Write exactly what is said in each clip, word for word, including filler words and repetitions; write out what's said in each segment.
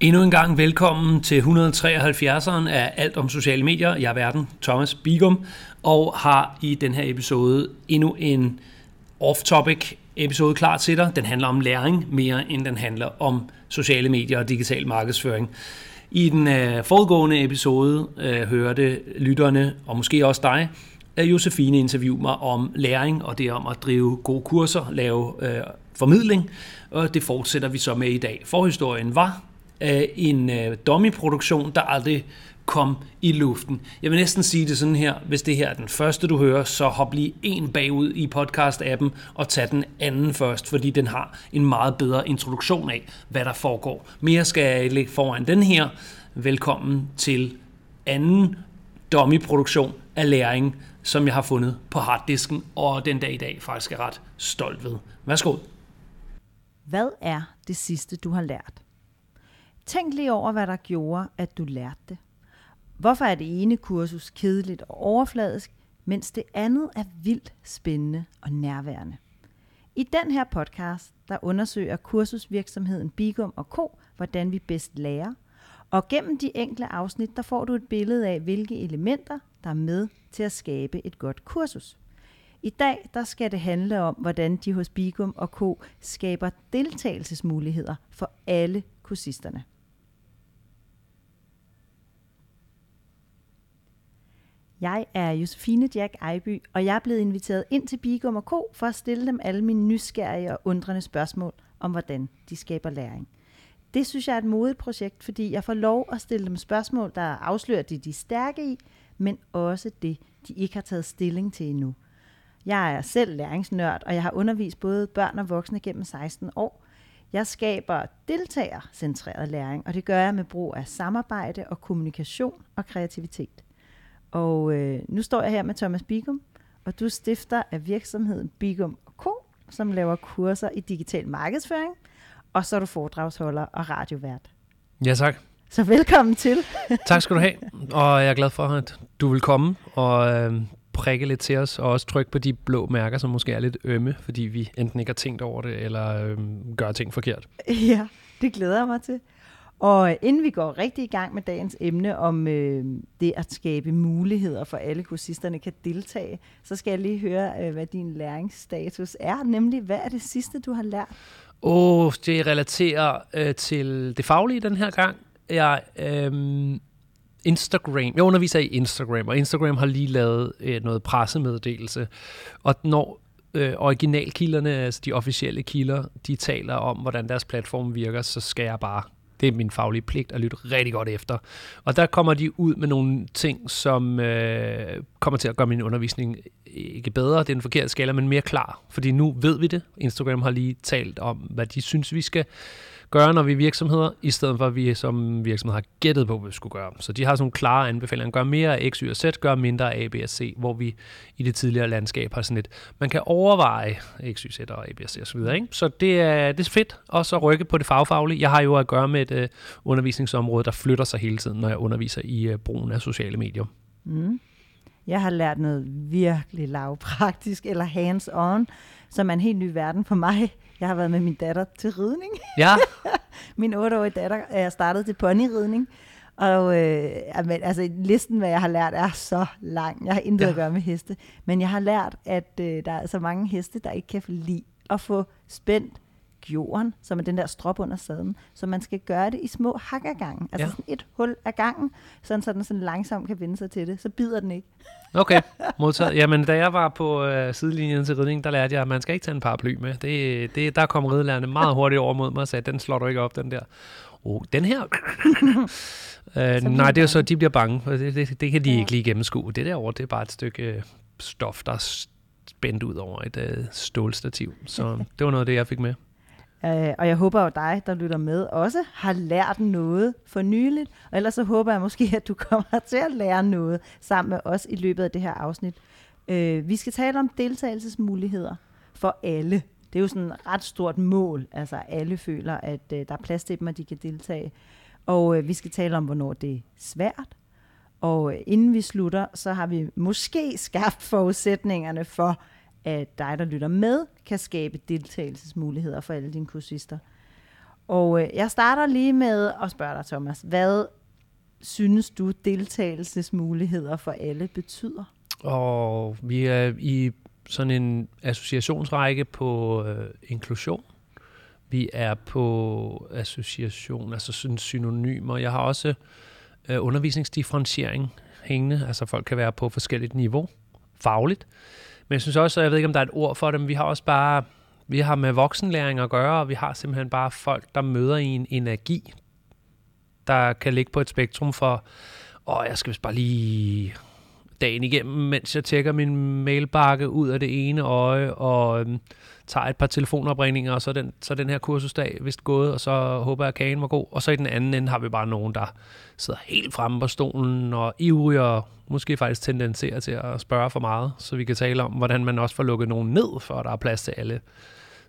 Endnu en gang velkommen til et hundrede treoghalvfjerdseren af Alt om Sociale Medier. Jeg er værten Thomas Bigum og har i den her episode endnu en off-topic episode klar til dig. Den handler om læring mere end den handler om sociale medier og digital markedsføring. I den øh, foregående episode øh, hørte lytterne og måske også dig, at Josefine interviewer mig om læring og det om at drive gode kurser, lave øh, formidling. Og det fortsætter vi så med i dag. Forhistorien var en dummy-produktion, der aldrig kom i luften. Jeg vil næsten sige det sådan her: hvis det her er den første, du hører, så hop lige en bagud i podcast-appen og tag den anden først, fordi den har en meget bedre introduktion af, hvad der foregår. Mere skal jeg lægge foran den her. Velkommen til anden dummy-produktion af læring, som jeg har fundet på harddisken, og den dag i dag faktisk er ret stolt ved. Værsgo. Hvad er det sidste, du har lært? Tænk lige over, hvad der gjorde, at du lærte det. Hvorfor er det ene kursus kedeligt og overfladisk, mens det andet er vildt spændende og nærværende? I den her podcast, der undersøger kursusvirksomheden Bigum og Co, hvordan vi bedst lærer. Og gennem de enkle afsnit, der får du et billede af, hvilke elementer, der er med til at skabe et godt kursus. I dag, der skal det handle om, hvordan de hos Bigum og Co skaber deltagelsesmuligheder for alle kursisterne. Jeg er Josefine Jack Ejby, og jeg er blevet inviteret ind til Bigum og Co for at stille dem alle mine nysgerrige og undrende spørgsmål om, hvordan de skaber læring. Det synes jeg er et modigt projekt, fordi jeg får lov at stille dem spørgsmål, der afslører det, de er stærke i, men også det, de ikke har taget stilling til endnu. Jeg er selv læringsnørd, og jeg har undervist både børn og voksne gennem seksten år. Jeg skaber deltagercentreret læring, og det gør jeg med brug af samarbejde og kommunikation og kreativitet. Og øh, nu står jeg her med Thomas Bigum, og du stifter af virksomheden Bigum og Co, som laver kurser i digital markedsføring, og så er du foredragsholder og radiovært. Ja, tak. Så velkommen til. Tak skal du have, og jeg er glad for, at du vil komme og øh, prikke lidt til os, og også trykke på de blå mærker, som måske er lidt ømme, fordi vi enten ikke har tænkt over det, eller øh, gør ting forkert. Ja, det glæder jeg mig til. Og inden vi går rigtig i gang med dagens emne om øh, det at skabe muligheder for alle kursisterne kan deltage, så skal jeg lige høre, øh, hvad din læringsstatus er, nemlig hvad er det sidste, du har lært? Åh, oh, det relaterer øh, til det faglige den her gang. Jeg... Øh, Instagram. Jeg underviser i Instagram, og Instagram har lige lavet øh, noget pressemeddelelse. Og når øh, originalkilderne, altså de officielle kilder, de taler om, hvordan deres platform virker, så skal jeg bare, det er min faglige pligt, at lytte rigtig godt efter. Og der kommer de ud med nogle ting, som øh, kommer til at gøre min undervisning ikke bedre, det er en forkert skala, men mere klar. Fordi nu ved vi det. Instagram har lige talt om, hvad de synes, vi skal gøre, når vi er virksomheder, i stedet for, at vi som virksomhed har gættet på, hvad vi skulle gøre. Så de har sådan nogle klare anbefalinger. Gør mere af X, Y og Z, gør mindre af A, B og C, hvor vi i det tidligere landskab har sådan et, man kan overveje X, Y, Z og A, B og C osv. Ikke? Så det er, det er fedt også at rykke på det fagfaglige. Jeg har jo at gøre med et øh, undervisningsområde, der flytter sig hele tiden, når jeg underviser i øh, brugen af sociale medier. Mm. Jeg har lært noget virkelig lavpraktisk eller hands-on, som er en helt ny verden for mig. Jeg har været med min datter til ridning. Ja. Min otteårige datter er startet til ponyridning. Og øh, altså, listen, hvad jeg har lært, er så lang. Jeg har intet ja. at gøre med heste. Men jeg har lært, at øh, der er så mange heste, der ikke kan lide at få spændt jorden, som er den der strop under sadlen. Så man skal gøre det i små hak ad gangen. Altså ja. sådan et hul ad gangen, sådan, så den sådan langsomt kan vende sig til det. Så bider den ikke. Okay, modtaget. Jamen, da jeg var på øh, sidelinjen til ridning, der lærte jeg, at man skal ikke tage en paraply med. Det, det, der kom ridelærerne meget hurtigt over mod mig og sagde, den slår du ikke op, den der. Oh, den her? øh, nej, det er jo så, de bliver bange. Det, det, det kan de ja. ikke lige gennemskue. Det derovre, det er bare et stykke øh, stof, der er spændt ud over et øh, stålstativ. Så det var noget af det, jeg fik med. Uh, og jeg håber jo dig, der lytter med, også har lært noget for nyligt. Og ellers så håber jeg måske, at du kommer til at lære noget sammen med os i løbet af det her afsnit. Uh, vi skal tale om deltagelsesmuligheder for alle. Det er jo sådan et ret stort mål. Altså alle føler, at uh, der er plads til dem, og de kan deltage. Og uh, vi skal tale om, hvornår det er svært. Og uh, inden vi slutter, så har vi måske skabt forudsætningerne for, at dig, der lytter med, kan skabe deltagelsesmuligheder for alle dine kursister. Og øh, jeg starter lige med at spørge dig, Thomas, hvad synes du deltagelsesmuligheder for alle betyder? Og vi er i sådan en associationsrække på øh, inklusion. Vi er på association, altså sådan synonymer. Jeg har også øh, undervisningsdifferentiering hængende, altså folk kan være på forskelligt niveau, fagligt. Men jeg synes også, jeg ved ikke, om der er et ord for dem, vi har også bare, vi har med voksenlæring at gøre, og vi har simpelthen bare folk, der møder en energi, der kan ligge på et spektrum for, åh, jeg skal vist bare lige dagen igennem, mens jeg tjekker min mailbakke ud af det ene øje, og øhm, tager et par telefonopringninger, og så den, så den her kursusdag vist gået, og så håber jeg, at kagen var god. Og så i den anden ende har vi bare nogen, der sidder helt fremme på stolen, og ivrig, og måske faktisk tendenserer til at spørge for meget, så vi kan tale om, hvordan man også får lukket nogen ned, for der er plads til alle.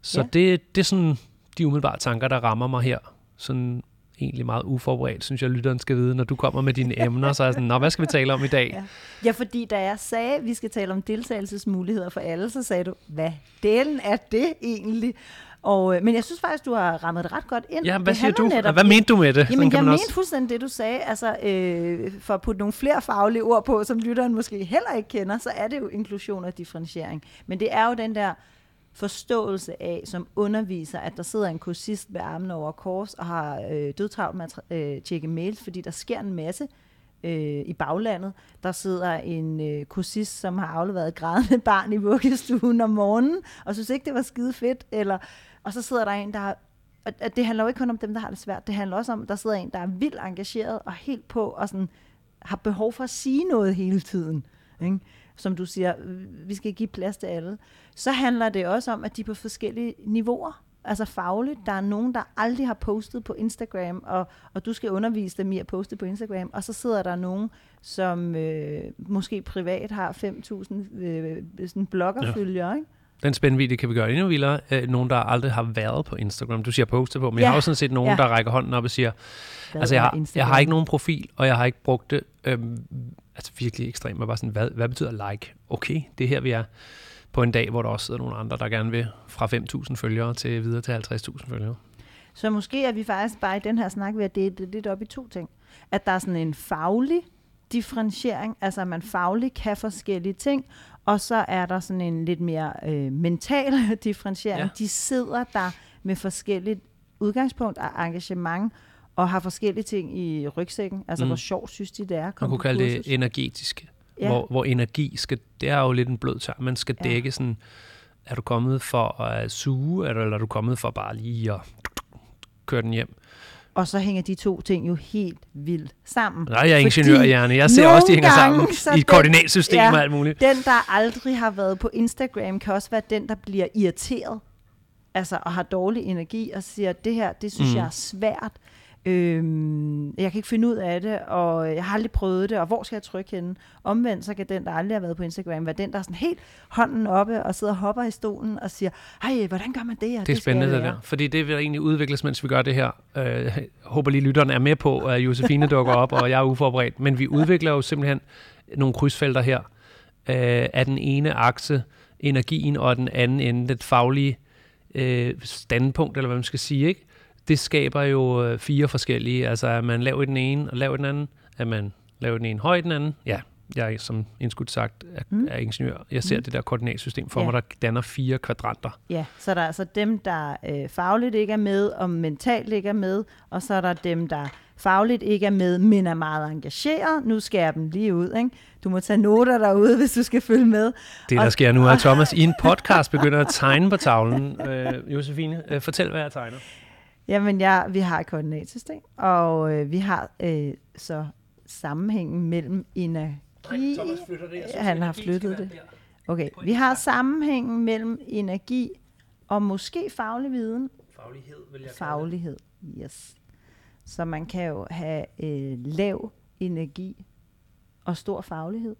Så ja. det, det er sådan de umiddelbare tanker, der rammer mig her. Sådan egentlig meget uforberedt, synes jeg, lytteren skal vide, når du kommer med dine emner, så er jeg sådan, nå, hvad skal vi tale om i dag? Ja, ja, fordi da jeg sagde, at vi skal tale om deltagelsesmuligheder for alle, så sagde du, hvad delen er det egentlig? Og, men jeg synes faktisk, du har rammet det ret godt ind. Ja, hvad siger du? Netop, hvad mente du med det? Jamen, jeg mente også fuldstændig det, du sagde. Altså, øh, for at putte nogle flere faglige ord på, som lytteren måske heller ikke kender, så er det jo inklusion og differentiering. Men det er jo den der forståelse af, som underviser, at der sidder en kursist med armen over kors og har øh, dødtravlt med at øh, tjekke mails, fordi der sker en masse øh, i baglandet. Der sidder en øh, kursist, som har afleveret et grædende barn i vuggestuen om morgenen, og synes ikke, det var skide fedt. Eller, og så sidder der en, der har, og det handler jo ikke kun om dem, der har det svært. Det handler også om, at der sidder en, der er vildt engageret og helt på, og sådan, har behov for at sige noget hele tiden, ikke? Som du siger, vi skal give plads til alle, så handler det også om, at de er på forskellige niveauer, altså fagligt. Der er nogen, der aldrig har postet på Instagram, og, og du skal undervise dem i at poste på Instagram, og så sidder der nogen, som øh, måske privat har fem tusind øh, bloggerfølgere, ja. Ikke? Den spændvidde kan vi gøre endnu vildere. Øh, nogen, der aldrig har været på Instagram. Du siger poste på, men ja. Jeg har også sådan set nogen, ja. Der rækker hånden op og siger, hvad altså jeg har, jeg har ikke nogen profil, og jeg har ikke brugt det. Øh, altså virkelig ekstremt, og bare sådan, hvad, hvad betyder like? Okay, det er her, vi er på en dag, hvor der også sidder nogle andre, der gerne vil fra fem tusind følgere til videre til halvtreds tusind følgere. Så måske er vi faktisk bare i den her snak ved at dele det lidt op i to ting. At der er sådan en faglig differentiering, altså at man fagligt kan forskellige ting, og så er der sådan en lidt mere øh, mental differentiering. Ja. De sidder der med forskelligt udgangspunkt og engagement, og har forskellige ting i rygsækken, altså mm. hvor sjovt synes de det er. Man kunne kalde kursus. Det energetisk, ja. hvor, hvor energi skal, det er jo lidt en blød term, man skal ja. Dække sådan, er du kommet for at suge, eller er du kommet for bare lige at køre den hjem? Og så hænger de to ting jo helt vildt sammen. Nej, jeg er ingeniørhjerne. Jeg ser også, de hænger sammen i et koordinatsystem ja, og alt muligt. Den, der aldrig har været på Instagram, kan også være den, der bliver irriteret, altså og har dårlig energi, og siger, det her, det synes mm. jeg er svært. Øhm, jeg kan ikke finde ud af det, og jeg har aldrig prøvet det, og hvor skal jeg trykke henne? Omvendt, så kan den, der aldrig har været på Instagram, være den, der er sådan helt hånden oppe og sidder og hopper i stolen og siger, hej, hvordan gør man det her? Det er det spændende det der, fordi det vil egentlig udvikles, mens vi gør det her. Jeg håber lige, lytteren er med på, at Josefine dukker op, og jeg er uforberedt, men vi udvikler jo simpelthen nogle krydsfelter her. Af den ene akse energien, og den anden ende det faglige standpunkt, eller hvad man skal sige, ikke? Det skaber jo fire forskellige, altså at man laver den ene og laver den anden, at man laver den ene høj den anden. Ja, jeg er som indskudt sagt er, mm. er ingeniør. Jeg ser mm. det der koordinatsystem for ja. Mig, der danner fire kvadranter. Ja, så der er altså dem, der øh, fagligt ikke er med og mentalt ikke er med, og så er der dem, der fagligt ikke er med, men er meget engageret. Nu skal jeg dem lige ud, ikke? Du må tage noter derude, hvis du skal følge med. Det, der og sker nu, er Thomas i en podcast begynder at tegne på tavlen. Øh, Josefine, øh, fortæl, hvad jeg tegner. Jamen, ja, vi har et koordinatsystem, og øh, vi har øh, så sammenhængen mellem energi. Nej, Thomas flytter det. Synes, han har flyttet det. Okay, vi har sammenhængen mellem energi og måske faglig viden. Faglighed, vil jeg Faglighed, yes. Så man kan jo have øh, lav energi og stor faglighed.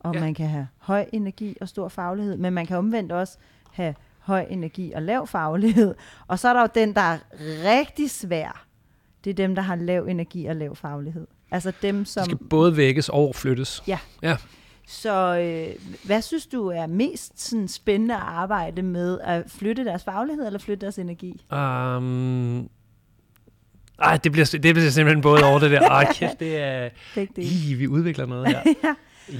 Og ja. Man kan have høj energi og stor faglighed, men man kan omvendt også have høj energi og lav faglighed. Og så er der jo den, der er rigtig svær. Det er dem, der har lav energi og lav faglighed. Altså dem, som... De skal både vækkes og flyttes. Ja. Ja. Så øh, hvad synes du er mest sådan, spændende at arbejde med? At flytte deres faglighed eller flytte deres energi? Um, ej, det bliver, det bliver simpelthen både over det der. Ej, kæft, det er... Ih, vi udvikler noget her. Ja.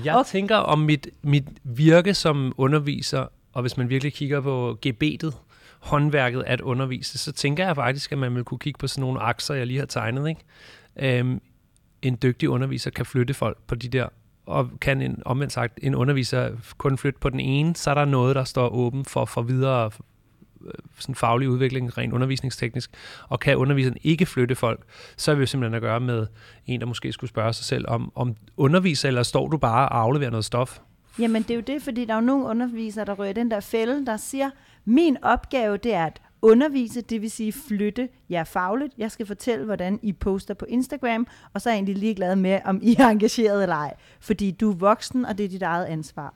Jeg okay. tænker om mit, mit virke som underviser, og hvis man virkelig kigger på gebetet, håndværket at undervise, så tænker jeg faktisk, at man vil kunne kigge på sådan nogle akser, jeg lige har tegnet. Ikke? Øhm, en dygtig underviser kan flytte folk på de der, og kan en, omvendt sagt, en underviser kun flytte på den ene, så er der noget, der står åben for, for videre sådan faglig udvikling, rent undervisningsteknisk, og kan underviseren ikke flytte folk, så er vi jo simpelthen at gøre med en, der måske skulle spørge sig selv, om, om underviser, eller står du bare og afleverer noget stof? Jamen det er jo det, fordi der er jo nogle undervisere, der rører den der fælde, der siger, min opgave det er at undervise, det vil sige flytte jer fagligt. Jeg skal fortælle, hvordan I poster på Instagram, og så er jeg egentlig ligeglad med, om I er engageret eller ej. Fordi du er voksen, og det er dit eget ansvar.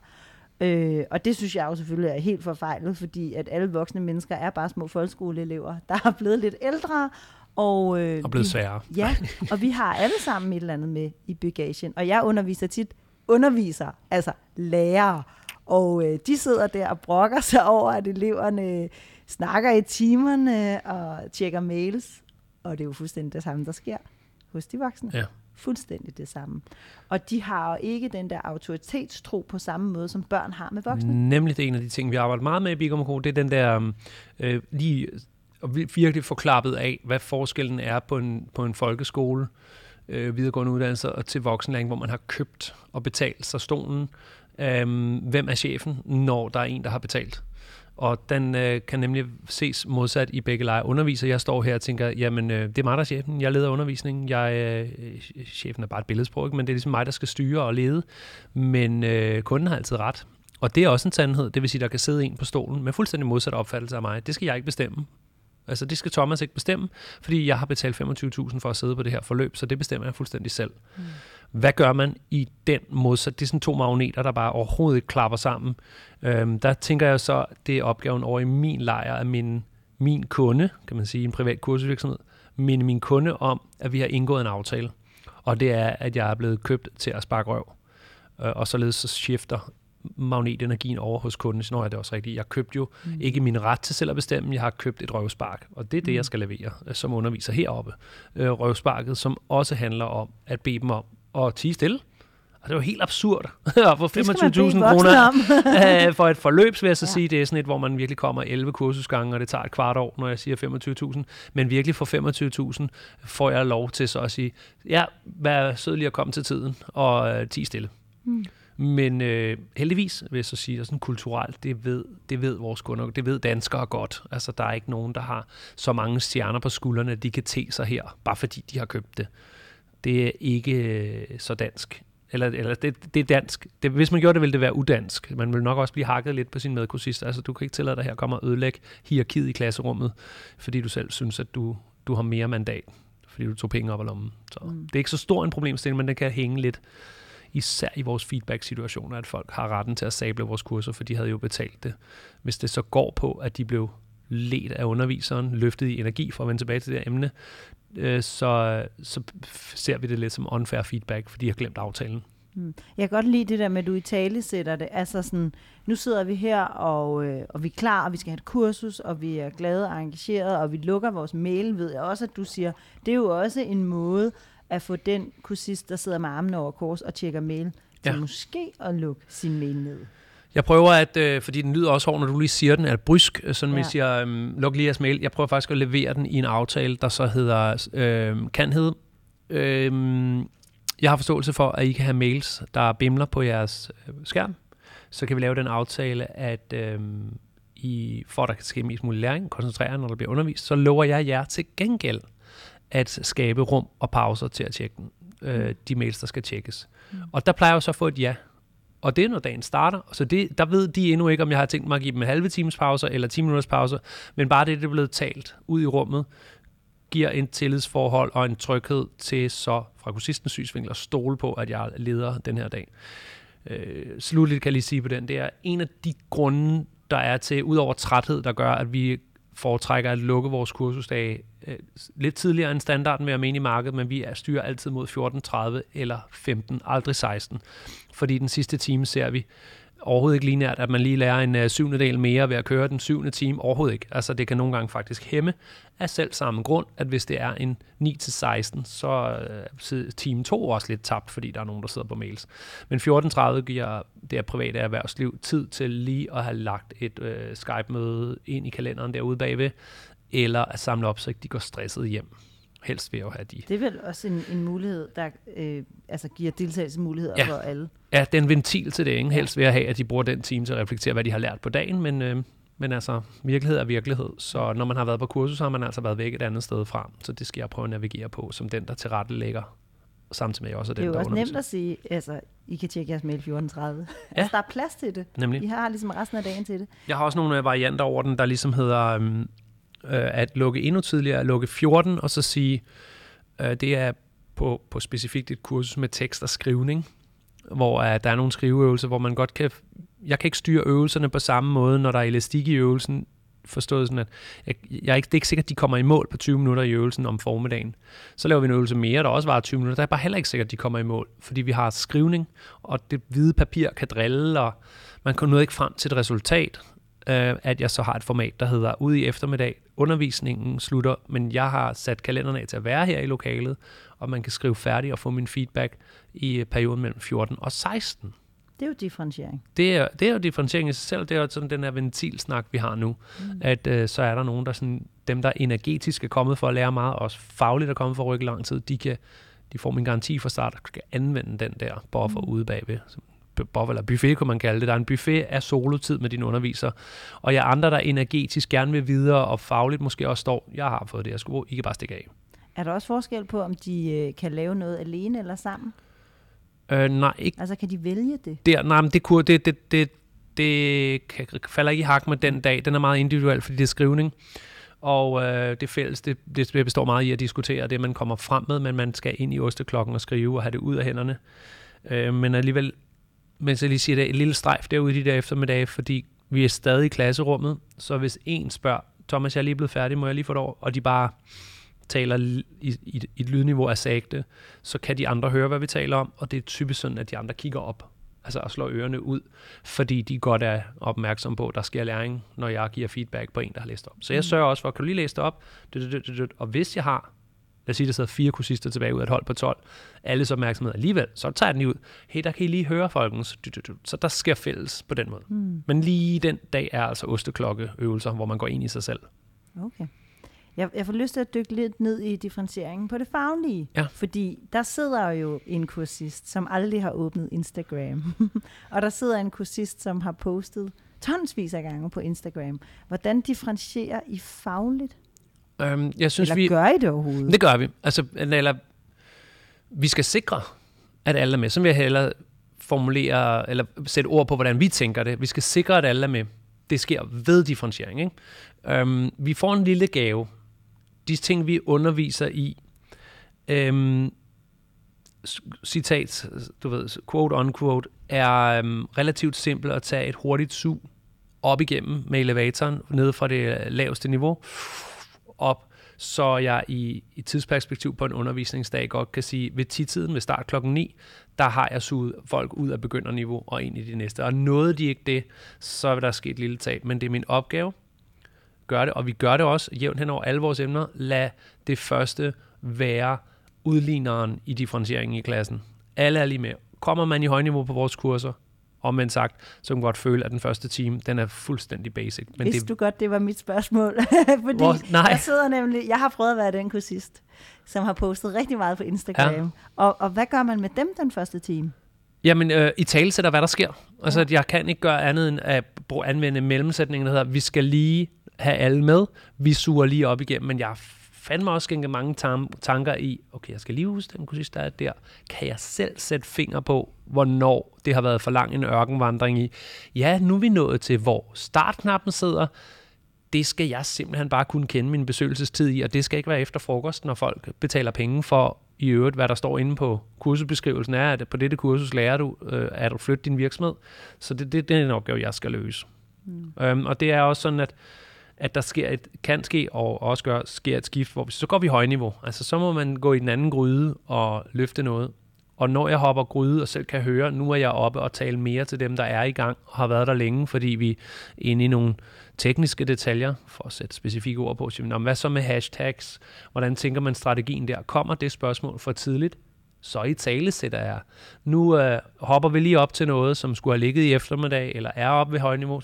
Øh, og det synes jeg jo selvfølgelig er helt forfejlet, fordi at alle voksne mennesker er bare små folkeskoleelever, der er blevet lidt ældre. Og, øh, og blevet sværere. Vi, ja, og vi har alle sammen et eller andet med i bagagen. Og jeg underviser tit undervisere, altså lærere. Og øh, de sidder der og brokker sig over, at eleverne snakker i timerne og tjekker mails. Og det er jo fuldstændig det samme, der sker hos de voksne. Ja. Fuldstændig det samme. Og de har jo ikke den der autoritetstro på samme måde, som børn har med voksne. Nemlig det er en af de ting, vi arbejder meget med i Bigum og Co. Det er den der øh, lige og virkelig forklaret af, hvad forskellen er på en, på en folkeskole, øh, videregående uddannelse og til voksenlæring, hvor man har købt og betalt sig stolen. Øhm, hvem er chefen, når der er en, der har betalt? Og den øh, kan nemlig ses modsat i begge lejre. Underviser, jeg står her og tænker, jamen øh, det er mig, der er chefen, jeg leder undervisningen, jeg, øh, chefen er bare et billedsprog, ikke? Men det er ligesom mig, der skal styre og lede, men øh, kunden har altid ret. Og det er også en sandhed, det vil sige, der kan sidde en på stolen med fuldstændig modsat opfattelse af mig, det skal jeg ikke bestemme. Altså det skal Thomas ikke bestemme, fordi jeg har betalt femogtyve tusind for at sidde på det her forløb, så det bestemmer jeg fuldstændig selv. Mm. Hvad gør man i den modsat? Det er sådan to magneter, der bare overhovedet ikke klapper sammen. Øhm, der tænker jeg så, det er opgaven over i min lejr af min, min kunde, kan man sige, en privat kursusvirksomhed, minde min kunde om, at vi har indgået en aftale. Og det er, at jeg er blevet købt til at sparke røv. Øh, og således så skifter magnetenergien over hos kunden. Nå, er det også rigtigt. Jeg købte jo mm. ikke min ret til selv at bestemme, jeg har købt et røvspark, og det er det, jeg skal levere som underviser heroppe. Øh, røvsparket, som også handler om at bede dem om at tie stille. Og det var helt absurd at få femogtyve tusind kroner for et forløb, vil jeg så ja. sige. Det er sådan et, hvor man virkelig kommer elleve kursusgange, og det tager et kvart år, når jeg siger femogtyve tusind. Men virkelig for femogtyve tusind får jeg lov til så at sige, ja, vær sød lige at komme til tiden og tie stille. Mm. Men øh, heldigvis, vil jeg så sige, sådan kulturelt, det ved, det ved vores kunder, det ved danskere godt. Altså, der er ikke nogen, der har så mange stjerner på skuldrene, at de kan te sig her, bare fordi de har købt det. Det er ikke øh, så dansk. Eller, eller det, det er dansk. Det, hvis man gjorde det, ville det være udansk. Man ville nok også blive hakket lidt på sine medkursister. Altså, du kan ikke tillade dig her at komme og ødelægge hierarkiet i klasserummet, fordi du selv synes, at du, du har mere mandat, fordi du tog penge op af lommen. Så mm. det er ikke så stor en problemstilling, men den kan hænge lidt. Især i vores feedback-situationer, at folk har retten til at sable vores kurser, for de havde jo betalt det. Hvis det så går på, at de blev ledt af underviseren, løftet i energi for at vende tilbage til det her emne, øh, så, så ser vi det lidt som unfair feedback, fordi de har glemt aftalen. Mm. Jeg kan godt lide det der med, at du i tale sætter det. Altså sådan, nu sidder vi her, og, øh, og vi er klar, og vi skal have et kursus, og vi er glade og engagerede, og vi lukker vores mail, ved jeg også, at du siger, det er jo også en måde, at få den kursist, der sidder med armen over kors og tjekker mail, til ja. måske at lukke sin mail ned. Jeg prøver at, øh, fordi den lyder også hård, når du lige siger den, at brysk, sådan ja. man siger, øh, luk lige jeres mail. Jeg prøver faktisk at levere den i en aftale, der så hedder, øh, kan hedde, øh, jeg har forståelse for, at I kan have mails, der bimler på jeres skærm. Så kan vi lave den aftale, at øh, I, for at der kan ske mest mulig læring, koncentrere, når der bliver undervist, så lover jeg jer til gengæld at skabe rum og pauser til at tjekke den, øh, de mails, der skal tjekkes. Mm. Og der plejer jeg så at få et ja. Og det er, når dagen starter. Så det, der ved de endnu ikke, om jeg har tænkt mig at give dem en halve times pauser eller ti minutters pauser, men bare det, der er blevet talt ud i rummet, giver en tillidsforhold og en tryghed til så fra kursistens synsvinkel at stole på, at jeg leder den her dag. Øh, slutligt kan jeg lige sige på den, det er en af de grunde, der er til, ud over træthed, der gør, at vi foretrækker at lukke vores kursusdage øh, lidt tidligere end standarden, vil jeg mene, i markedet, men vi styrer altid mod fjorten tredive eller femten, aldrig seksten. Fordi den sidste time ser vi overhovedet ikke lineært, at man lige lærer en øh, syvende del mere ved at køre den syvende time, overhovedet ikke. Altså det kan nogle gange faktisk hæmme af selv samme grund, at hvis det er en ni til seksten, så øh, time to også lidt tabt, fordi der er nogen, der sidder på mails. Men fjorten tredive giver det private erhvervsliv tid til lige at have lagt et øh, Skype-møde ind i kalenderen derude bagved, eller at samle op, så ikke de går stresset hjem. Helst vil jeg jo have de. Det er vel også en, en mulighed, der øh, altså giver deltagelsesmuligheder, ja, for alle. Ja, det er en ventil til det, ikke? Helst vil jeg have, at de bruger den time til at reflektere, hvad de har lært på dagen, men, øh, men altså, virkelighed er virkelighed. Så når man har været på kursus, har man altså været væk et andet sted fra. Så det skal jeg prøve at navigere på, som den, der tilrettelægger, samtidig med jeg også er den, der underviser. Det er jo også nemt at sige, altså, I kan tjekke jeres mail fjorten tredive. Ja. Altså, der er plads til det. Nemlig. I har ligesom resten af dagen til det. Jeg har også nogle varianter over den, der ligesom hedder... Øh, at lukke endnu tidligere, at lukke fjorten, og så sige, øh, det er på, på specifikt et kursus med tekst og skrivning, hvor uh, der er nogle skriveøvelser, hvor man godt kan, jeg kan ikke styre øvelserne på samme måde, når der er elastik i øvelsen, forstået sådan, at jeg, jeg er ikke, det er ikke sikkert, at de kommer i mål på tyve minutter i øvelsen om formiddagen. Så laver vi en øvelse mere, der også varer tyve minutter, der er bare heller ikke sikkert, at de kommer i mål, fordi vi har skrivning, og det hvide papir kan drille, og man kan nå ikke frem til et resultat, at jeg så har et format, der hedder ude i eftermiddag. Undervisningen slutter, men jeg har sat kalenderen af til at være her i lokalet, og man kan skrive færdig og få min feedback i perioden mellem fjorten og seksten. Det er jo differentiering. Det er, det er jo differentiering i sig selv. Det er jo sådan den her ventilsnak, vi har nu. Mm. At øh, så er der nogen, der sådan, dem, der energetisk er kommet for at lære meget, og også fagligt er kommet for at rykke lang tid, de, kan, de får min garanti for start, og skal anvende den der buffer mm. ude bagved, eller buffet, kunne man kalde det. Der er en buffet af solotid med dine underviser. Og jeg andre, der energetisk gerne vil videre, og fagligt måske også står, jeg har fået det, jeg skulle bruge, I kan bare stikke af. Er der også forskel på, om de kan lave noget alene eller sammen? Øh, nej. Ikke. Altså, kan de vælge det? Der, nej, men det, kunne, det, det, det, det kan, falder ikke i hak med den dag. Den er meget individuel, fordi det er skrivning. Og øh, det fælles, det, det består meget i at diskutere det, man kommer frem med, men man skal ind i osteklokken og skrive og have det ud af hænderne. Øh, men alligevel... Men så lige siger det et lille strejf derude de der eftermiddage, fordi vi er stadig i klasserummet, så hvis en spørger, Thomas, jeg er lige blevet færdig, må jeg lige få et år, og de bare taler i, i, i et lydniveau af sagte, så kan de andre høre, hvad vi taler om, og det er typisk sådan, at de andre kigger op, altså og slår ørerne ud, fordi de godt er opmærksom på, at der sker læring, når jeg giver feedback på en, der har læst op. Så jeg sørger også for, kan du lige læse det op? Og hvis jeg har, lad os sige, der sidder fire kursister tilbage ud af et hold på tolv. Alles opmærksomhed alligevel, så tager den lige ud. Hey, der kan I lige høre folkens. Så der sker fælles på den måde. Mm. Men lige den dag er altså osteklokkeøvelser, hvor man går ind i sig selv. Okay. Jeg, jeg får lyst til at dykke lidt ned i differentieringen på det faglige. Ja. Fordi der sidder jo en kursist, som aldrig har åbnet Instagram. Og der sidder en kursist, som har postet tonsvis af gange på Instagram. Hvordan differentierer I fagligt? Øhm, jeg synes, eller vi, gør I det overhovedet? Det gør vi. Altså, eller, vi skal sikre, at alle er med. Så vil jeg hellere formulere, eller sætte ord på, hvordan vi tænker det. Vi skal sikre, at alle er med. Det sker ved differentiering. Ikke? Øhm, vi får en lille gave. De ting, vi underviser i. Øhm, citat, du ved, quote on quote, er øhm, relativt simpelt at tage et hurtigt sug op igennem med elevatoren, ned fra det laveste niveau. Op, så jeg i, i tidsperspektiv på en undervisningsdag godt kan sige, ved ti-tiden, ved start klokken ni, der har jeg suget folk ud af begynderniveau og ind i de næste. Og nåede de ikke det, så vil der ske et lille tab. Men det er min opgave. Gør det, og vi gør det også jævnt hen over alle vores emner. Lad det første være udligneren i differentieringen i klassen. Alle er lige med. Kommer man i højniveau på vores kurser, og men sagt, så kan man godt føle, at den første time, den er fuldstændig basic. Men vidste det... du godt, det var mit spørgsmål? Fordi Hvor, nej. jeg sidder nemlig, jeg har prøvet at være den kursist, som har postet rigtig meget på Instagram. Ja. Og, og hvad gør man med dem den første time? Jamen, øh, i talesætter, hvad der sker. Altså, at jeg kan ikke gøre andet end at anvende mellemsætningen, der hedder, vi skal lige have alle med, vi suger lige op igennem, men jeg fandme også skænket mange tam- tanker i, okay, jeg skal lige huske den kursist, der er der. Kan jeg selv sætte finger på, hvornår det har været for lang en ørkenvandring i? Ja, nu er vi nået til, hvor startknappen sidder. Det skal jeg simpelthen bare kunne kende min besøgelsestid i, og det skal ikke være efter frokost, når folk betaler penge for i øvrigt, hvad der står inde på kursbeskrivelsen er, at på dette kursus lærer du, øh, at du flytter din virksomhed. Så det, det, det er en opgave, jeg skal løse. Mm. Øhm, og det er også sådan, at at der sker et, kan ske, og også gør, sker et skift, hvor så går vi højniveau. Altså, så må man gå i den anden gryde og løfte noget. Og når jeg hopper gryde og selv kan høre, nu er jeg oppe og tale mere til dem, der er i gang og har været der længe, fordi vi er inde i nogle tekniske detaljer, for at sætte specifikke ord på. Jamen, hvad så med hashtags? Hvordan tænker man strategien der? Kommer det spørgsmål for tidligt? Så i tale sætter jeg. Nu øh, hopper vi lige op til noget, som skulle have ligget i eftermiddag, eller er oppe ved højniveau.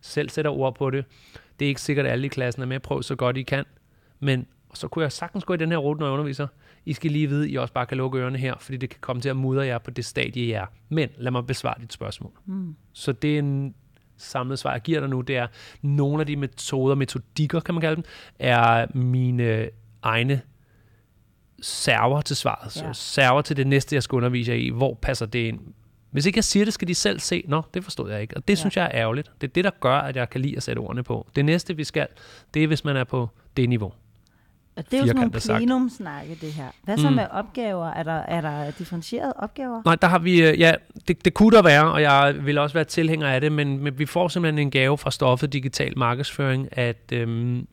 Selv sætter ord på det. Det er ikke sikkert, at alle i klassen er med. Prøv så godt I kan. Men så kunne jeg sagtens gå i den her rute, når jeg underviser. I skal lige vide, I også bare kan lukke ørerne her, fordi det kan komme til at mudre jer på det stadie, I er. Men lad mig besvare dit spørgsmål. Mm. Så det er en samlet svar, jeg giver dig nu. Det er, nogle af de metoder, metodikker kan man kalde dem, er mine egne server til svaret. Yeah. Så server til det næste, jeg skal undervise jer i. Hvor passer det ind? Hvis ikke jeg siger det, skal de selv se. Nå, det forstod jeg ikke. Og det ja. synes jeg er ærgerligt. Det er det, der gør, at jeg kan lide at sætte ordene på. Det næste, vi skal, det er, hvis man er på det niveau. Og det er jo sådan nogle plenumsnakke, det her. Hvad så mm. med opgaver? Er der, er der differentierede opgaver? Nej, der har vi, ja, det, det kunne der være, og jeg vil også være tilhænger af det, men, men vi får simpelthen en gave fra stoffet digital markedsføring, at, øhm,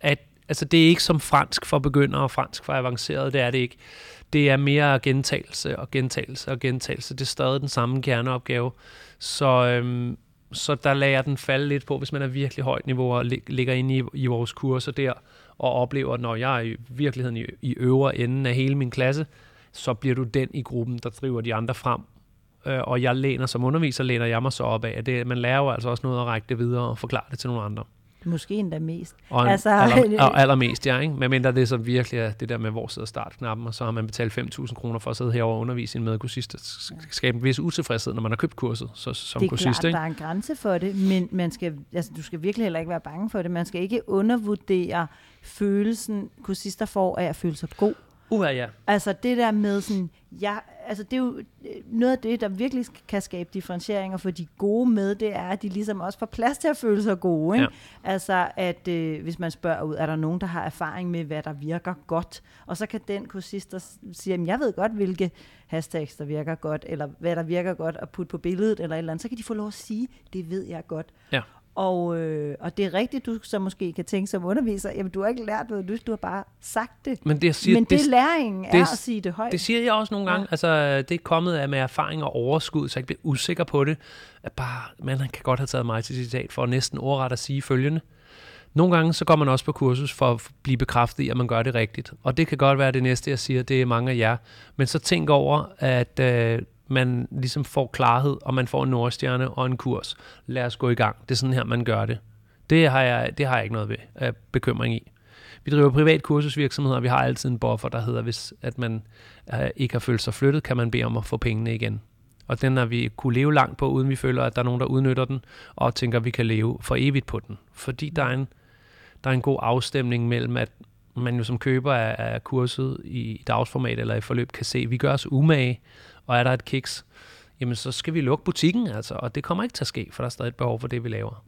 at altså, det er ikke som fransk for begyndere og fransk for avancerede, det er det ikke. Det er mere gentagelse og gentagelse og gentagelse. Det er stadig den samme kerneopgave. Så, øhm, så der lader jeg den falde lidt på, hvis man er virkelig højt niveau og lig, ligger inde i, i vores kurser der, og oplever, at når jeg i virkeligheden i, i øvre enden af hele min klasse, så bliver du den i gruppen, der driver de andre frem. Øh, og jeg læner som underviser, læner jeg mig så op af. Det, man lærer jo altså også noget at række det videre og forklare det til nogle andre. Måske endda mest. Og en, altså, aller, allermest, ja. Ikke? Men mindre det så virkelig er det der med, hvor sidder startknappen, og så har man betalt fem tusind kroner for at sidde herovre og undervise en medkursist. Det skaber en vis utilfredshed, når man har købt kurset så, som kursist. Det er kursist, klart, ikke? Der er en grænse for det, men man skal, altså, du skal virkelig heller ikke være bange for det. Man skal ikke undervurdere følelsen, kursister får af at føle sig god. Uh, ja. Altså det der med sådan, ja, altså det er jo noget af det, der virkelig kan skabe differentieringer for de gode med, det er, at de ligesom også får plads til at føle sig gode, ikke? Ja. Altså at øh, hvis man spørger ud, er der nogen, der har erfaring med, hvad der virker godt? Og så kan den kursist, der siger, jamen jeg ved godt, hvilke hashtags, der virker godt, eller hvad der virker godt at putte på billedet, eller et eller andet, så kan de få lov at sige, det ved jeg godt. Ja. Og, øh, og det er rigtigt, du så måske kan tænke som underviser, jamen du har ikke lært noget, du, du har bare sagt det. Men det, siger, Men det, det læringen er det, at sige det højt. Det siger jeg også nogle gange. Ja. Altså, det er kommet af med erfaring og overskud, så jeg bliver usikker på det. At bare, man kan godt have taget mig til citat for næsten ordret at sige følgende. Nogle gange så går man også på kursus for at blive bekræftet i, at man gør det rigtigt. Og det kan godt være det næste, jeg siger, det er mange af jer. Men så tænk over, at... Øh, man ligesom får klarhed, og man får en nordstjerne og en kurs. Lad os gå i gang. Det er sådan her, man gør det. Det har jeg, det har jeg ikke noget ved, øh, bekymring i. Vi driver privat kursusvirksomheder, og vi har altid en buffer, der hedder, hvis at man øh, ikke har følt sig flyttet, kan man bede om at få pengene igen. Og den har vi kunne leve langt på, uden vi føler, at der er nogen, der udnytter den, og tænker, at vi kan leve for evigt på den. Fordi der er en, der er en god afstemning mellem, at man jo som køber af, af kurset i dagsformat eller i forløb kan se, at vi gør os umage, og er der et kiks, jamen så skal vi lukke butikken, altså, og det kommer ikke til at ske, for der er stadig et behov for det, vi laver.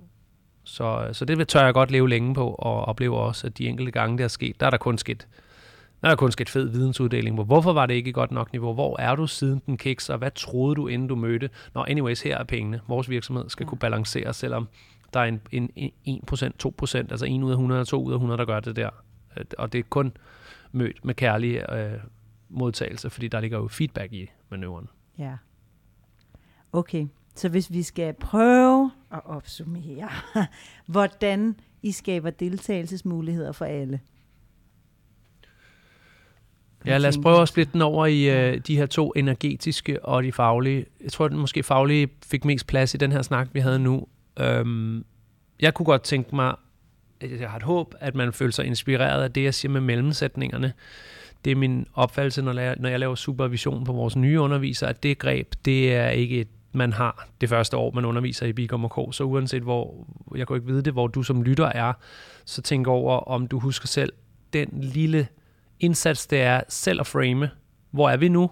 Så, så det tør jeg godt leve længe på, og opleve også, at de enkelte gange, der er sket, der er der kun sket, der er kun sket fed vidensuddeling, hvor hvorfor var det ikke et godt nok niveau, hvor er du siden den kiks, og hvad troede du, inden du mødte? Nå, anyways, her er pengene. Vores virksomhed skal kunne balancere, selvom der er en, en, en en procent, to procent, altså en ud af hundrede, to ud af hundrede, der gør det der. Og det er kun mødt med kærlige øh, modtagelser, fordi der ligger jo feedback i manøvren. Ja. Okay, så hvis vi skal prøve at opsummere, hvordan I skaber deltagelsesmuligheder for alle. Ja, lad os prøve at splitte den over i øh, de her to, energetiske og de faglige. Jeg tror, at den måske faglige fik mest plads i den her snak, vi havde nu. Øhm, jeg kunne godt tænke mig, jeg har et håb, at man føler sig inspireret af det, jeg siger med mellemsætningerne. Det er min opfattelse, når jeg, når jeg laver supervision på vores nye undervisere, at det greb, det er ikke et, man har det første år, man underviser i Bigum og Co. Så uanset hvor, jeg kan ikke vide det, hvor du som lytter er, så tænk over, om du husker selv den lille indsats, det er selv at frame. Hvor er vi nu?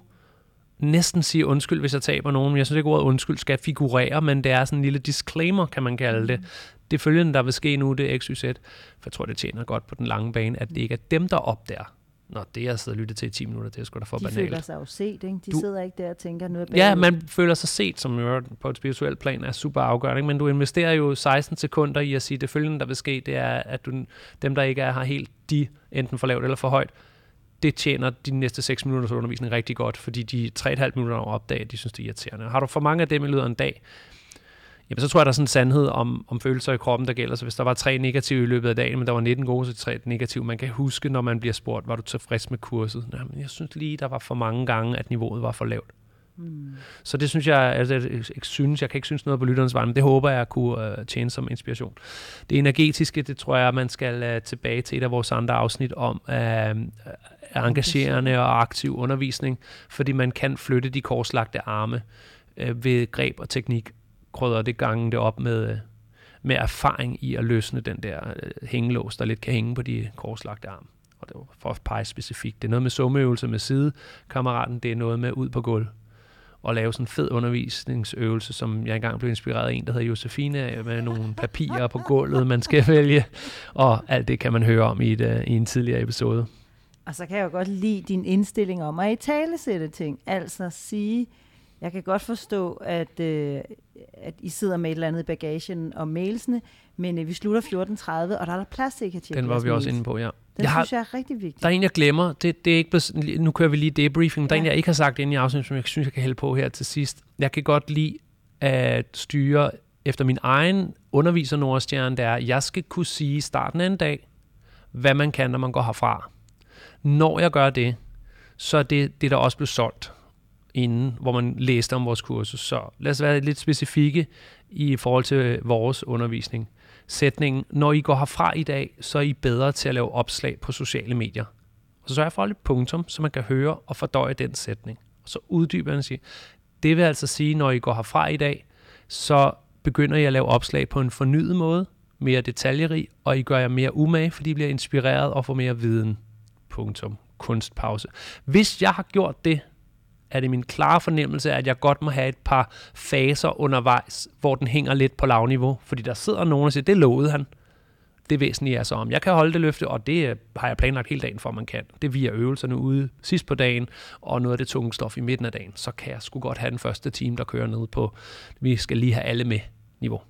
Næsten sige undskyld, hvis jeg taber nogen. Jeg synes ikke, ordet undskyld skal figurere, men det er sådan en lille disclaimer, kan man kalde det. Det følgende, der vil ske nu, det er X Y Z. For jeg tror, det tjener godt på den lange bane, at det ikke er dem, der opdager. nå, det jeg sidder og lytter til i ti minutter, det er sgu da for banalt. De banalt. Føler sig jo set, ikke? De du, sidder ikke der og tænker noget bagud. Ja, man føler sig set, som jo på et spirituelt plan er super afgørende, men du investerer jo seksten sekunder i at sige, det følgende, der vil ske, det er, at du, dem, der ikke er her helt, de enten for lavt eller for højt, det tjener de næste seks minutters undervisning rigtig godt, fordi de tre komma fem minutter over opdager, de synes, det er irriterende. Har du for mange af dem i løbet af en dag, jamen, så tror jeg, der er sådan en sandhed om, om følelser i kroppen, der gælder. Så hvis der var tre negative i løbet af dagen, men der var nitten gode, så tre negative. Man kan huske, når man bliver spurgt, var du tilfreds med kurset? Jamen, jeg synes lige, der var for mange gange, at niveauet var for lavt. Mm. Så det synes jeg, altså jeg, synes, jeg kan ikke synes noget på lytternes vej, men det håber jeg kunne uh, tjene som inspiration. Det energetiske, det tror jeg, man skal uh, tilbage til et af vores andre afsnit om uh, uh, engagerende og aktiv undervisning, fordi man kan flytte de korslagte arme uh, ved greb og teknik. Krødder det gangen det op med, med erfaring i at løsne den der hængelås, der lidt kan hænge på de korslagte arme. Og det var for at pege specifikt. Det er noget med summeøvelse med sidekammeraten, det er noget med ud på gulv. Og lave sådan en fed undervisningsøvelse, som jeg engang blev inspireret af en, der hedder Josefine, med nogle papirer på gulvet, man skal vælge. Og alt det kan man høre om i, et, i en tidligere episode. Og så kan jeg jo godt lide din indstilling om at italesætte ting. Altså at sige... Jeg kan godt forstå, at, øh, at I sidder med et eller andet i bagagen og mailsene, men øh, vi slutter fjorten tredive, og der er der plads til, at I kan tjekke. Den var vi mails. Også inde på, ja. Den jeg synes har, jeg er rigtig vigtig. Der er en, jeg glemmer. Det, det er ikke, nu kører vi lige debriefing. Der er ja. en, jeg ikke har sagt inden i afsnit, som jeg synes, jeg kan hælde på her til sidst. Jeg kan godt lide at styre efter min egen underviser Nordstjerne, der er, at jeg skal kunne sige i starten af en dag, hvad man kan, når man går herfra. Når jeg gør det, så er det, det der også blev solgt. Inden, hvor man læste om vores kursus. Så lad os være lidt specifikke i forhold til vores undervisning. Sætningen, når I går herfra i dag, så er I bedre til at lave opslag på sociale medier. Og så sørger jeg for lidt punktum, så man kan høre og fordøje den sætning. Og så uddyber man sig. Det vil altså sige, når I går herfra i dag, så begynder I at lave opslag på en fornyet måde, mere detaljerig, og I gør jer mere umage, fordi I bliver inspireret og får mere viden. Punktum. Kunstpause. Hvis jeg har gjort det, er det min klare fornemmelse, at jeg godt må have et par faser undervejs, hvor den hænger lidt på lavniveau. Fordi der sidder nogen og siger, det lovede han. Det væsentlige er så om. Jeg kan holde det løfte, og det har jeg planlagt hele dagen, for man kan. Det via øvelserne ude sidst på dagen, og noget af det tunge stof i midten af dagen. Så kan jeg sgu godt have den første time, der kører ned på, vi skal lige have alle med niveau.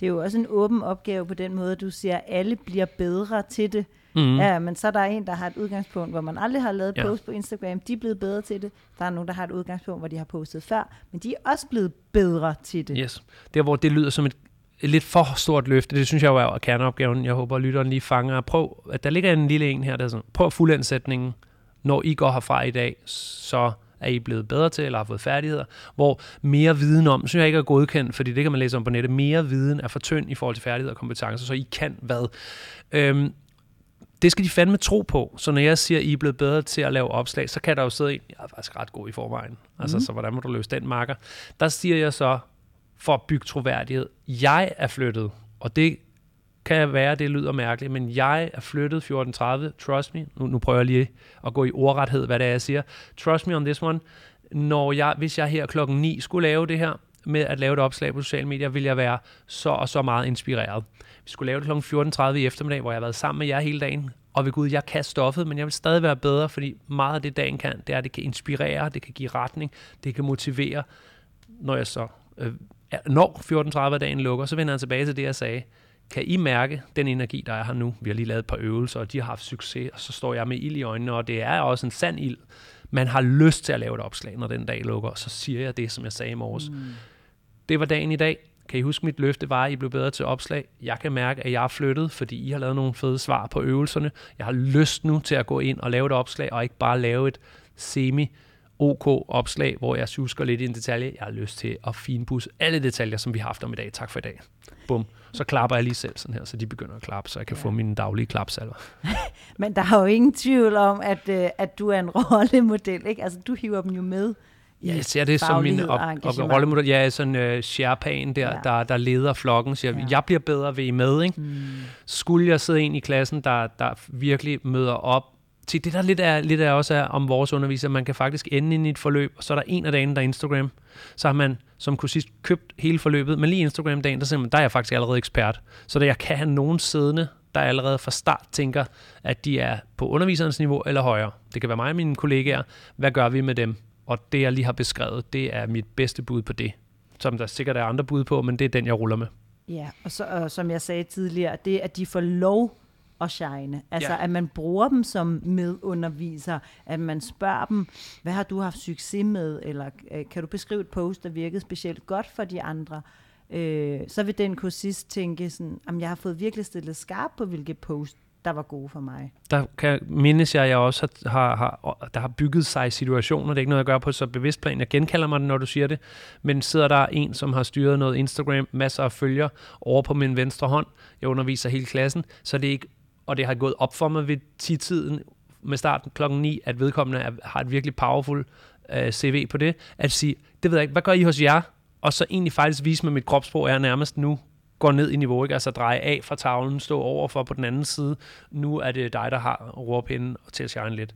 Det er jo også en åben opgave på den måde, du siger, at alle bliver bedre til det. Mm-hmm. Ja, men så er der en, der har et udgangspunkt, hvor man aldrig har lavet ja. post på Instagram. De er blevet bedre til det. Der er nogen, der har et udgangspunkt, hvor de har postet før, men de er også blevet bedre til det. Yes. Der, hvor det lyder som et, et lidt for stort løfte, det synes jeg jo er kerneopgaven. Jeg håber, at lytteren lige fanger. Prøv, at der ligger en lille en her, der sådan, prøv fuldendsætningen. Når I går herfra i dag, så er I blevet bedre til, eller har fået færdigheder, hvor mere viden om, synes jeg ikke er godkendt, fordi det kan man læse om på nettet, mere viden er for tynd i forhold til færdigheder og kompetencer, så I kan hvad. Øhm, Det skal de fandme tro på. Så når jeg siger, at I er blevet bedre til at lave opslag, så kan der jo sidde en, jeg er faktisk ret god i forvejen. Altså, mm. så hvordan må du løse den marker? Der siger jeg så, for at bygge troværdighed, jeg er flyttet. Og det kan være, det lyder mærkeligt, men jeg er flyttet fjorten tredive. Trust me. Nu, nu prøver jeg lige at gå i ordrethed, hvad det er, jeg siger. Trust me on this one. Når jeg, hvis jeg her klokken ni skulle lave det her, med at lave et opslag på sociale medier, vil jeg være så og så meget inspireret. Vi skulle lave det klokken fjorten tredive i eftermiddag, hvor jeg har været sammen med jer hele dagen, og ved Gud, jeg kan stoffet, men jeg vil stadig være bedre, fordi meget af det, dagen kan, det er, at det kan inspirere, det kan give retning, det kan motivere. Når jeg så øh, når fjorten tredive dagen lukker, så vender jeg tilbage til det, jeg sagde. Kan I mærke den energi, der er her nu? Vi har lige lavet et par øvelser, og de har haft succes, og så står jeg med ild i øjnene, og det er også en sand ild. Man har lyst til at lave et opslag, når den dag lukker, og så siger jeg det, som jeg sagde i morges. Mm. Det var dagen i dag. Kan I huske, mit løfte var, at I blev bedre til opslag? Jeg kan mærke, at jeg er flyttet, fordi I har lavet nogle fede svar på øvelserne. Jeg har lyst nu til at gå ind og lave et opslag, og ikke bare lave et semi-OK-opslag, hvor jeg husker lidt i en detalje. Jeg har lyst til at finpudse alle detaljer, som vi har haft om i dag. Tak for i dag. Bum. Så klapper jeg lige selv sådan her, så de begynder at klappe, så jeg kan ja. få mine daglige klapsalver. Men der er jo ingen tvivl om, at, øh, at du er en rollemodel, ikke? Altså, du hiver dem jo med. Ja, jeg ser det som min op- og og rollemodel. Jeg er sådan en uh, sherpan, der, ja. der, der leder flokken, siger, ja. jeg bliver bedre ved I med, ikke? Mm. Skulle jeg sidde en i klassen, der, der virkelig møder op. Til det der lidt er, lidt er også er om vores underviser, man kan faktisk ende ind i et forløb, og så er der en af dagen, der er Instagram. Så har man som kursist købt hele forløbet, men lige Instagram-dagen, der, der er jeg faktisk allerede ekspert. Så da jeg kan have nogen siddende, der allerede fra start tænker, at de er på underviserens niveau eller højere. Det kan være mig og mine kollegaer. Hvad gør vi med dem? Og det, jeg lige har beskrevet, det er mit bedste bud på det. Som der sikkert er andre bud på, men det er den, jeg ruller med. Ja, og, så, og som jeg sagde tidligere, det at de får lov at shine. Altså, ja. At man bruger dem som medunderviser, at man spørger dem, hvad har du haft succes med, eller kan du beskrive et post, der virkede specielt godt for de andre? Øh, så vil den kursist tænke sådan, jamen jeg har fået virkelig stillet skarp på, hvilke post der var gode for mig. Der kan mindes jeg, jeg også har, har, der har bygget sig situationer. Det er ikke noget, jeg gør på så bevidst plan. Jeg genkalder mig det, når du siger det. Men sidder der en, som har styret noget Instagram, masser af følger, over på min venstre hånd. Jeg underviser hele klassen, så det er ikke, og det har gået op for mig ved ti-tiden med starten klokken ni, at vedkommende er, har et virkelig powerful uh, C V på det, at sige, det ved jeg ikke, hvad gør I hos jer? Og så egentlig faktisk vise med mit kropssprog, at jeg nærmest nu går ned i niveau, ikke? Altså dreje af fra tavlen, stå over for på den anden side. Nu er det dig, der har rårpinden og til at shine lidt.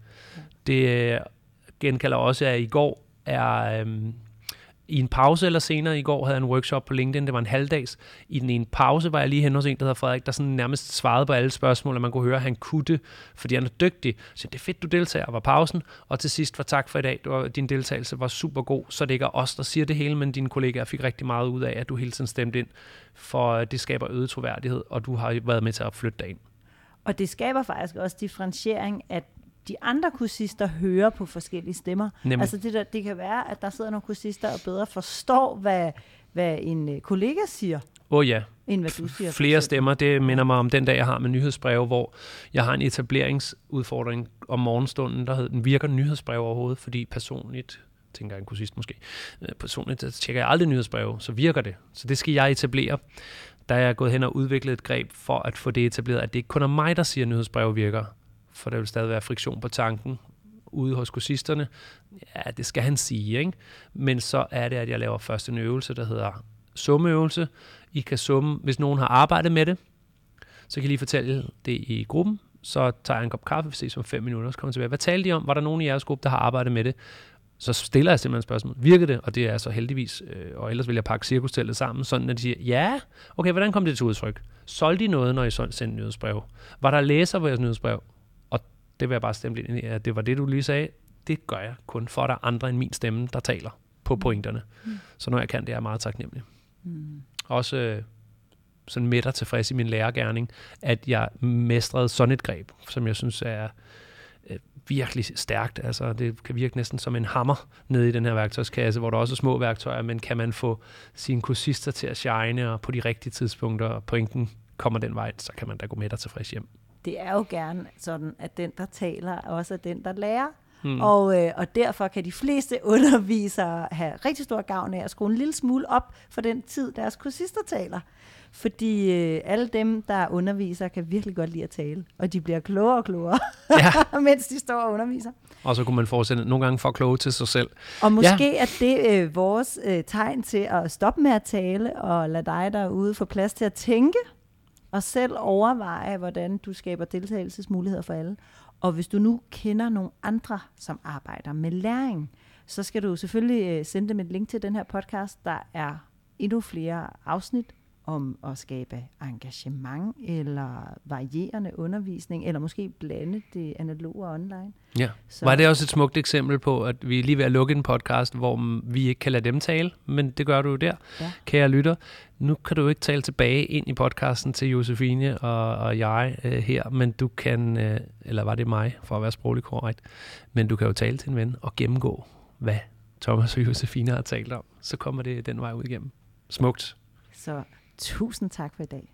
Det genkalder også, at i går er øhm, i en pause eller senere i går, havde jeg en workshop på LinkedIn, det var en halvdags. I den ene pause var jeg lige hen hos en, der hedder Frederik, der sådan nærmest svarede på alle spørgsmål, og man kunne høre, at han kunne det, fordi han er dygtig. Så det er fedt, du deltager, var pausen. Og til sidst var tak for i dag, du var, din deltagelse var super god, så det ikke er os, der siger det hele, men dine kollegaer fik rigtig meget ud af, at du hele tiden stemte ind, for det skaber øget troværdighed, og du har været med til at flytte dig ind. Og det skaber faktisk også differentiering, at de andre kursister hører på forskellige stemmer. Nemlig. Altså det, der, det kan være, at der sidder nogle kursister og bedre forstår, hvad, hvad en kollega siger. Åh oh ja, end hvad du siger, flere stemmer. Det minder mig om den dag, jeg har med nyhedsbreve, hvor jeg har en etableringsudfordring om morgenstunden, der hedder, den virker nyhedsbrev overhovedet, fordi personligt, tænker en kursist måske, personligt tjekker jeg aldrig nyhedsbreve, så virker det. Så det skal jeg etablere. Der er jeg gået hen og udviklet et greb for at få det etableret, at det ikke kun er mig, der siger, at nyhedsbreve virker. For der vil stadig være friktion på tanken ude hos kursisterne. Ja, det skal han sige, ikke? Men så er det, at jeg laver først en øvelse, der hedder summeøvelse. I kan summe, hvis nogen har arbejdet med det, så kan I lige fortælle det i gruppen. Så tager jeg en kop kaffe, vi ses om fem minutter, så kommer jeg tilbage. Hvad talte I om? Var der nogen i jeres gruppe, der har arbejdet med det? Så stiller jeg simpelthen spørgsmål. Virker det? Og det er så heldigvis, øh, og ellers vil jeg pakke cirkusteltet sammen, sådan at de siger, ja, okay, hvordan kom det til udtryk? Solgte I noget, når I sendte nyhedsbrev? Var der læser på jeres nyhedsbrev? Det vil jeg bare stemme ind i, at det var det, du lige sagde. Det gør jeg kun for, at der er andre end min stemme, der taler på pointerne. Mm. Så når jeg kan, det er jeg meget taknemmelig. Mm. Også øh, sådan mætter tilfreds i min lærergerning, at jeg mestrede sådan et greb, som jeg synes er øh, virkelig stærkt. Altså, det kan virke næsten som en hammer nede i den her værktøjskasse, hvor der også er små værktøjer, men kan man få sine kursister til at shine, og på de rigtige tidspunkter, og pointen kommer den vej, så kan man da gå mætter tilfreds hjem. Det er jo gerne sådan, at den, der taler, også er den, der lærer. Hmm. Og, øh, og derfor kan de fleste undervisere have rigtig stor gavn af at skrue en lille smule op for den tid, deres kursister taler. Fordi øh, alle dem, der underviser, kan virkelig godt lide at tale. Og de bliver klogere og klogere, ja. Mens de står og underviser. Og så kunne man forestille nogle gange for kloge til sig selv. Og måske ja. Er det øh, vores øh, tegn til at stoppe med at tale og lade dig derude få plads til at tænke. Og selv overveje, hvordan du skaber deltagelsesmuligheder for alle. Og hvis du nu kender nogle andre, som arbejder med læring, så skal du selvfølgelig sende dem et link til den her podcast. Der er endnu flere afsnit om at skabe engagement, eller varierende undervisning, eller måske blande det analoge og online. Ja, så var det også et smukt eksempel på, at vi er lige ved at lukke en podcast, hvor vi ikke kan lade dem tale, men det gør du jo der, ja. Kære lytter. Nu kan du ikke tale tilbage ind i podcasten til Josefine og, og jeg øh, her, men du kan, øh, eller var det mig, for at være sprogligt korrekt, men du kan jo tale til en ven og gennemgå, hvad Thomas og Josefine har talt om. Så kommer det den vej ud igennem. Smukt. Så tusind tak for i dag.